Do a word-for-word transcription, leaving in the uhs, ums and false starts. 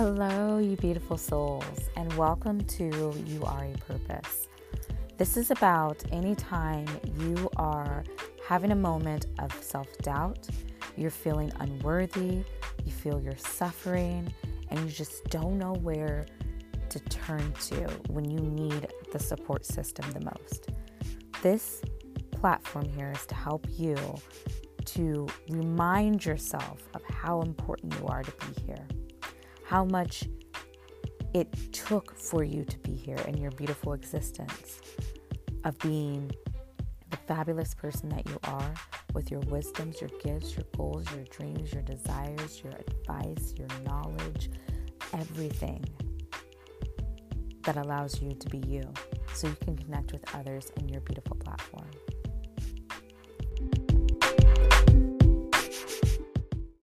Hello, you beautiful souls, and welcome to You Are a Purpose. This is about any time you are having a moment of self-doubt, you're feeling unworthy, you feel you're suffering, and you just don't know where to turn to when you need the support system the most. This platform here is to help you to remind yourself of how important you are to be here. How much it took for you to be here in your beautiful existence of being the fabulous person that you are with your wisdoms, your gifts, your goals, your dreams, your desires, your advice, your knowledge, everything that allows you to be you so you can connect with others in your beautiful platform.